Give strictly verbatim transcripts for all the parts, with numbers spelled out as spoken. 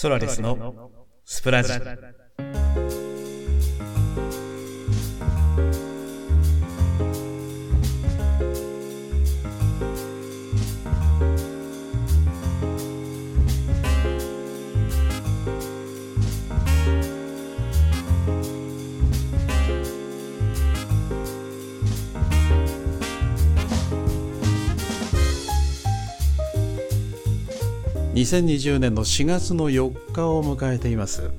ソラリスのスプラジ。にせんにじゅうねんのしがつのよっかを迎えています。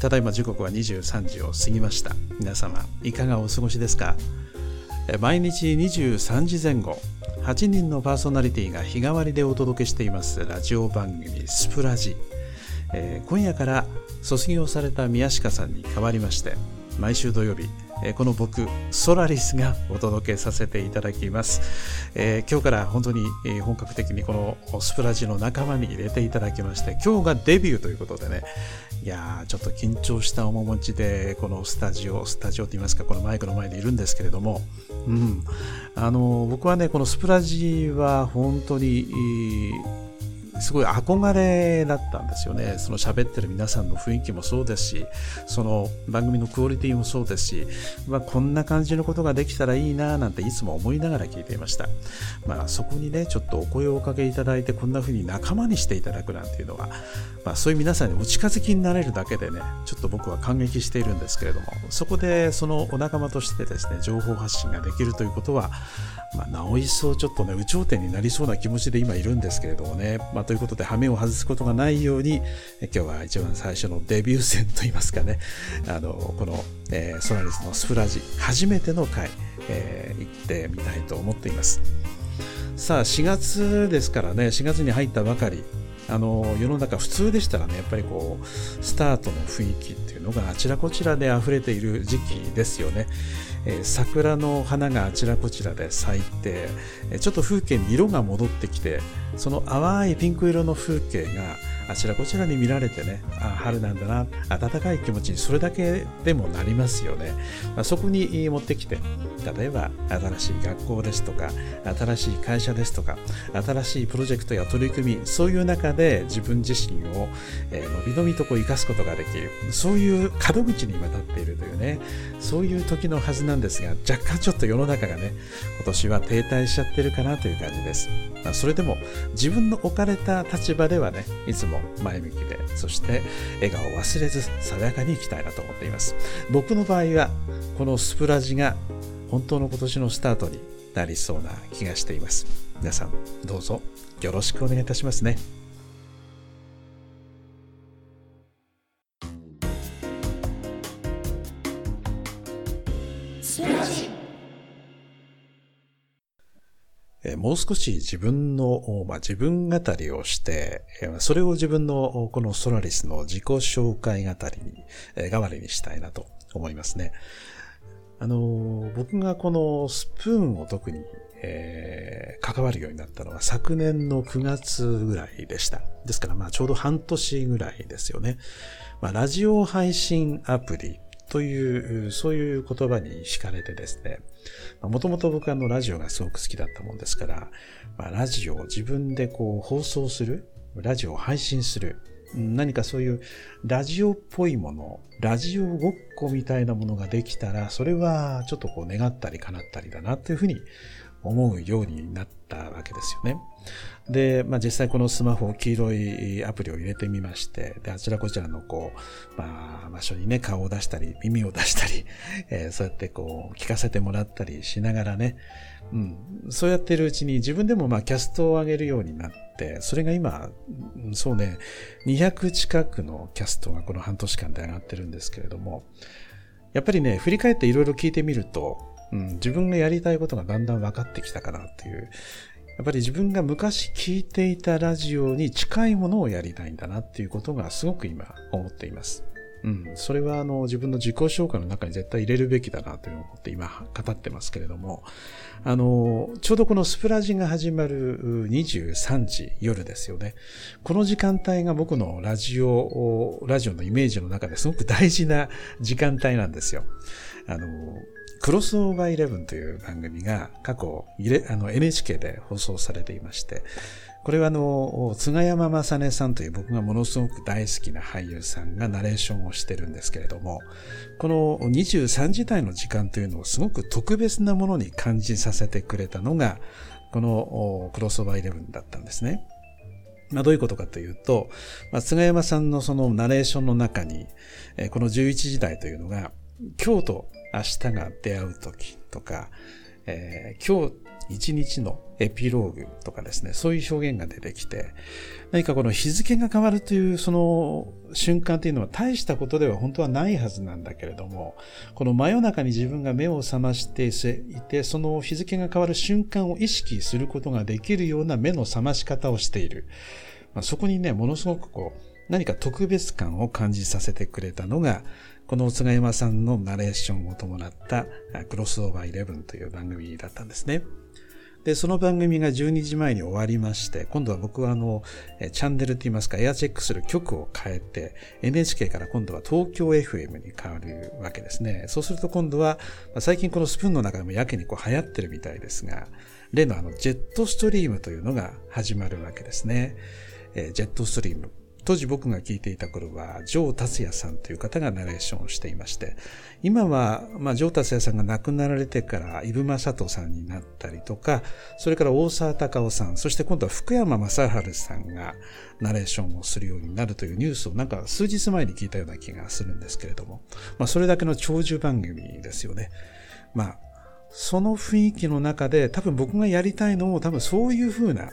ただいま時刻はにじゅうさんじを過ぎました。皆様いかがお過ごしですか？毎日にじゅうさんじぜん後、はちにんのパーソナリティが日替わりでお届けしていますラジオ番組スプラジ、えー、今夜から卒業された宮近さんに代わりまして、毎週土曜日この僕ソラリスがお届けさせていただきます、えー、今日から本当に本格的にこのスプラジの仲間に入れていただきまして、今日がデビューということでね、いやーちょっと緊張した面持ちでこのスタジオスタジオといいますか、このマイクの前にいるんですけれども、うん、あの僕はねこのスプラジは本当にすごい憧れだったんですよね。その喋ってる皆さんの雰囲気もそうですし、その番組のクオリティもそうですし、まあ、こんな感じのことができたらいいななんていつも思いながら聞いていました。まあそこにねちょっとお声をおかけいただいて、こんな風に仲間にしていただくなんていうのは、まあそういう皆さんにお近づきになれるだけでね、ちょっと僕は感激しているんですけれども、そこでそのお仲間としてですね情報発信ができるということは、まあなお一層ちょっとね有頂天になりそうな気持ちで今いるんですけれどもね、まあということで羽目を外すことがないように、今日は一番最初のデビュー戦といいますかね、あのこの、えー、ソラリスのスプラジ初めての回、えー、行ってみたいと思っています。さあしがつですからね、しがつに入ったばかり、あの世の中普通でしたらねやっぱりこうスタートの雰囲気っていうのがあちらこちらで溢れている時期ですよね、えー、桜の花があちらこちらで咲いて、ちょっと風景に色が戻ってきて、その淡いピンク色の風景があちらこちらに見られてね、あ春なんだな、暖かい気持ちにそれだけでもなりますよね、まあ、そこに持ってきて、例えば新しい学校ですとか新しい会社ですとか新しいプロジェクトや取り組み、そういう中で自分自身をのびのびとこう生かすことができる、そういう角口に今立っているというね、そういう時のはずなんですが、若干ちょっと世の中がね今年は停滞しちゃってるかなという感じです、まあ、それでも自分の置かれた立場ではねいつも前向きで、そして笑顔を忘れず爽やかにいきたいなと思っています。僕の場合はこのスプラジが本当の今年のスタートになりそうな気がしています。皆さんどうぞよろしくお願いいたしますね。もう少し自分の、まあ、自分語りをして、それを自分のこのソラリスの自己紹介語りに、代わりにしたいなと思いますね。あの、僕がこのスプーンを特に、えー、関わるようになったのは昨年のくがつぐらいでした。ですからまあちょうど半年ぐらいですよね。まあ、ラジオ配信アプリという、そういう言葉に惹かれてですね、もともと僕はのラジオがすごく好きだったもんですから、まあ、ラジオを自分でこう放送する、ラジオを配信する、何かそういうラジオっぽいもの、ラジオごっこみたいなものができたら、それはちょっとこう願ったり叶ったりだなというふうに思うようになったわけですよね。で、まあ、実際このスマホを黄色いアプリを入れてみまして、であちらこちらのこう、まあ、場所にね、顔を出したり、耳を出したり、えー、そうやってこう、聞かせてもらったりしながらね、うん、そうやってるうちに自分でもまあ、キャストを上げるようになって、それが今、そうね、にひゃく近くのキャストがこの半年間で上がってるんですけれども、やっぱりね、振り返っていろいろ聞いてみると、うん、自分がやりたいことがだんだん分かってきたかなっていう、やっぱり自分が昔聞いていたラジオに近いものをやりたいんだなっていうことがすごく今思っています。うん、それはあの自分の自己紹介の中に絶対入れるべきだなというのを思って今語ってますけれども、あのちょうどこのスプラジが始まるにじゅうさんじ夜ですよね。この時間帯が僕のラジオラジオのイメージの中ですごく大事な時間帯なんですよ。あのクロスオーバーイレブンという番組が過去あの エヌエイチケー で放送されていまして、これはあの菅山正音さんという僕がものすごく大好きな俳優さんがナレーションをしてるんですけれども、このにじゅうさんじ台の時間というのをすごく特別なものに感じさせてくれたのがこのクロスオーバーイレブンだったんですね。まあ、どういうことかというと、まあ、菅山さんのそのナレーションの中に、えー、このじゅういちじ台というのが、今日と明日が出会う時とか、えー、今日一日のエピローグとかですね、そういう表現が出てきて、何かこの日付が変わるというその瞬間というのは大したことでは本当はないはずなんだけれども、この真夜中に自分が目を覚ましていて、その日付が変わる瞬間を意識することができるような目の覚まし方をしている。まあ、そこにね、ものすごくこう、何か特別感を感じさせてくれたのが、この菅山さんのナレーションを伴ったクロスオーバーイレブンという番組だったんですね。で、その番組がじゅうにじまえに終わりまして、今度は僕はあの、チャンネルといいますか、エアチェックする局を変えて、エヌエイチケー から今度は東京 エフエム に変わるわけですね。そうすると今度は、最近このスプーンの中でもやけにこう流行ってるみたいですが、例のあの、ジェットストリームというのが始まるわけですね。えー、ジェットストリーム。当時僕が聞いていた頃は、城達也さんという方がナレーションをしていまして、今は、まあ、城達也さんが亡くなられてから、伊武正人さんになったりとか、それから大沢たかおさん、そして今度は福山雅治さんがナレーションをするようになるというニュースをなんか数日前に聞いたような気がするんですけれども、まあ、それだけの長寿番組ですよね。まあ、その雰囲気の中で、多分僕がやりたいのも多分そういうふうな、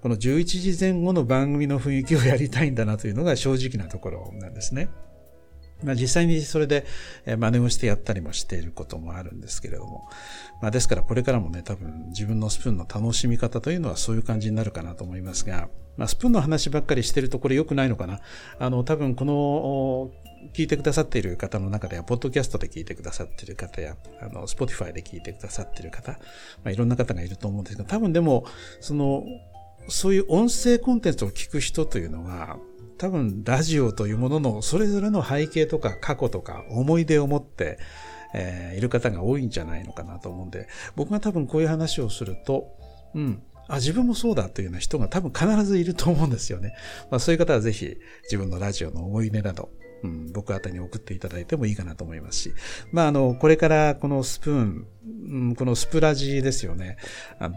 このじゅういちじぜん後の番組の雰囲気をやりたいんだなというのが正直なところなんですね。まあ実際にそれで真似をしてやったりもしていることもあるんですけれども。まあですからこれからもね、多分自分のスプーンの楽しみ方というのはそういう感じになるかなと思いますが、まあスプーンの話ばっかりしてるとこれ良くないのかな。あの多分この聞いてくださっている方の中では、ポッドキャストで聞いてくださっている方や、あの、スポティファイで聞いてくださっている方、まあいろんな方がいると思うんですが、多分でも、その、そういう音声コンテンツを聞く人というのは、多分ラジオというもののそれぞれの背景とか過去とか思い出を持って、えー、いる方が多いんじゃないのかなと思うんで、僕が多分こういう話をすると、うん、あ、自分もそうだというような人が多分必ずいると思うんですよね。まあそういう方はぜひ自分のラジオの思い出など、うん、僕あたりに送っていただいてもいいかなと思いますし。まあ、あの、これからこのスプーン、うん、このスプラジですよね。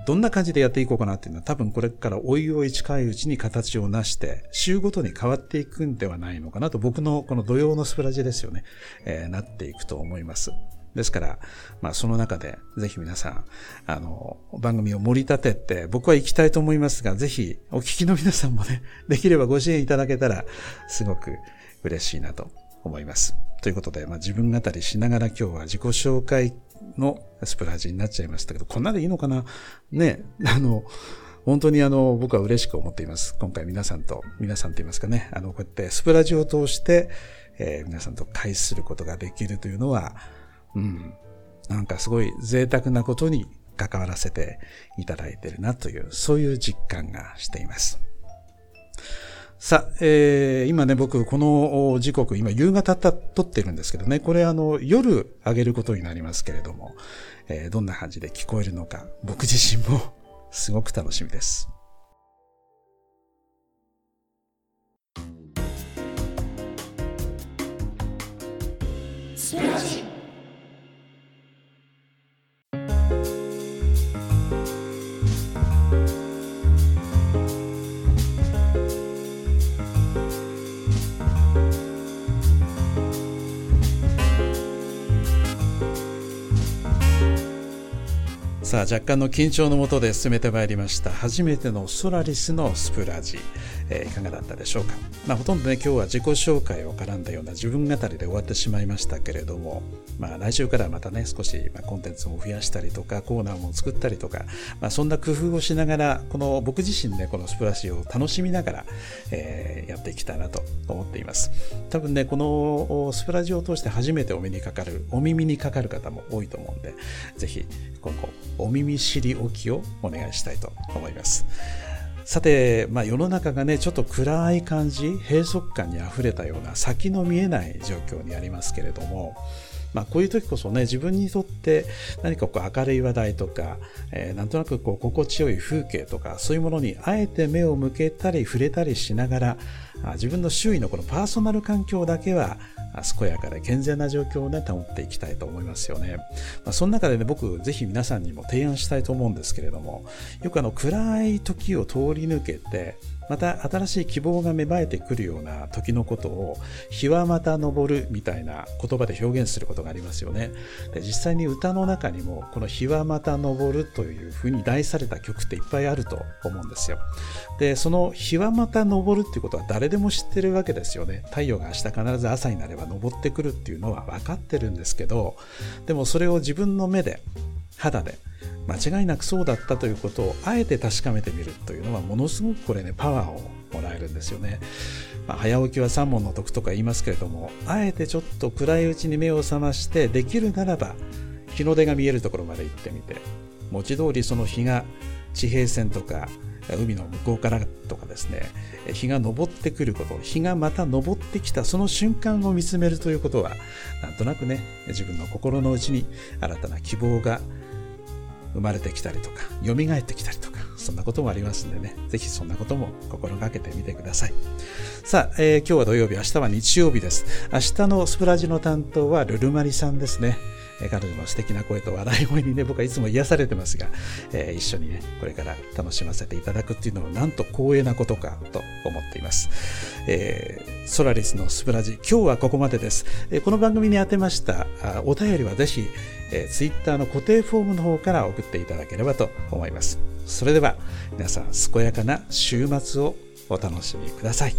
どんな感じでやっていこうかなっていうのは、多分これからおいおい近いうちに形を成して、週ごとに変わっていくんではないのかなと、僕のこの土曜のスプラジですよね、えー、なっていくと思います。ですから、まあその中で、ぜひ皆さん、あの、番組を盛り立てて、僕は行きたいと思いますが、ぜひお聞きの皆さんもね、できればご支援いただけたら、すごく、嬉しいなと思います。ということで、まあ、自分語りしながら今日は自己紹介のスプラジになっちゃいましたけど、こんなでいいのかなね、あの、本当にあの、僕は嬉しく思っています。今回皆さんと、皆さんと言いますかね、あの、こうやってスプラジを通して、えー、皆さんと会することができるというのは、うん、なんかすごい贅沢なことに関わらせていただいているなという、そういう実感がしています。さあ、えー、今ね、僕、この時刻、今、夕方た撮ってるんですけどね、これ、あの、夜上げることになりますけれども、えー、どんな感じで聞こえるのか、僕自身もすごく楽しみです。スプラジさあ、若干の緊張のもとで進めてまいりました初めてのソラリスのスプラジ、えー、いかがだったでしょうか。まあ、ほとんどね、今日は自己紹介を絡んだような自分語りで終わってしまいましたけれども、まあ、来週からまたね、少しコンテンツを増やしたりとかコーナーも作ったりとか、まあ、そんな工夫をしながら、この僕自身で、ね、このスプラジを楽しみながら、えー、やっていきたいなと思っています。多分ね、このスプラジを通して初めてお目にかかるお耳にかかる方も多いと思うんで、ぜひ今後お耳知りおきをお願いしたいと思います。さて、まあ、世の中がね、ちょっと暗い感じ、閉塞感にあふれたような先の見えない状況にありますけれども、まあ、こういう時こそね、自分にとって何かこう明るい話題とか、えー、なんとなくこう心地よい風景とか、そういうものにあえて目を向けたり触れたりしながら、自分の周囲のこのパーソナル環境だけは健やかで健全な状況をね、保っていきたいと思いますよね。まあ、その中でね、僕ぜひ皆さんにも提案したいと思うんですけれども、よくあの暗い時を通り抜けて、また新しい希望が芽生えてくるような時のことを、日はまた昇るみたいな言葉で表現することがありますよね。で、実際に歌の中にもこの日はまた昇るというふうに題された曲っていっぱいあると思うんですよ。で、その日はまた昇るっていうことは誰でも知ってるわけですよね。太陽が明日必ず朝になれば昇ってくるっていうのは分かってるんですけど、でもそれを自分の目で肌で間違いなくそうだったということをあえて確かめてみるというのは、ものすごくこれね、パワーをもらえるんですよね。まあ、早起きは三問の徳とか言いますけれども、あえてちょっと暗いうちに目を覚まして、できるならば日の出が見えるところまで行ってみて、文字通りその日が地平線とか海の向こうからとかですね、日が昇ってくること、日がまた昇ってきたその瞬間を見つめるということは、なんとなくね、自分の心の内に新たな希望が生まれてきたりとか、蘇ってきたりとか、そんなこともありますんでね、ぜひそんなことも心がけてみてください。さあ、えー、今日は土曜日、明日は日曜日です。明日のスプラジの担当はルルマリさんですね。彼女の素敵な声と笑い声にね、僕はいつも癒されてますが、えー、一緒にね、これから楽しませていただくっていうのもなんと光栄なことかと思っています。えー、ソラリスのスプラジ、今日はここまでです。えー、この番組に宛てましたお便りはぜひ、えー、ツイッターの固定フォームの方から送っていただければと思います。それでは皆さん、健やかな週末をお楽しみください。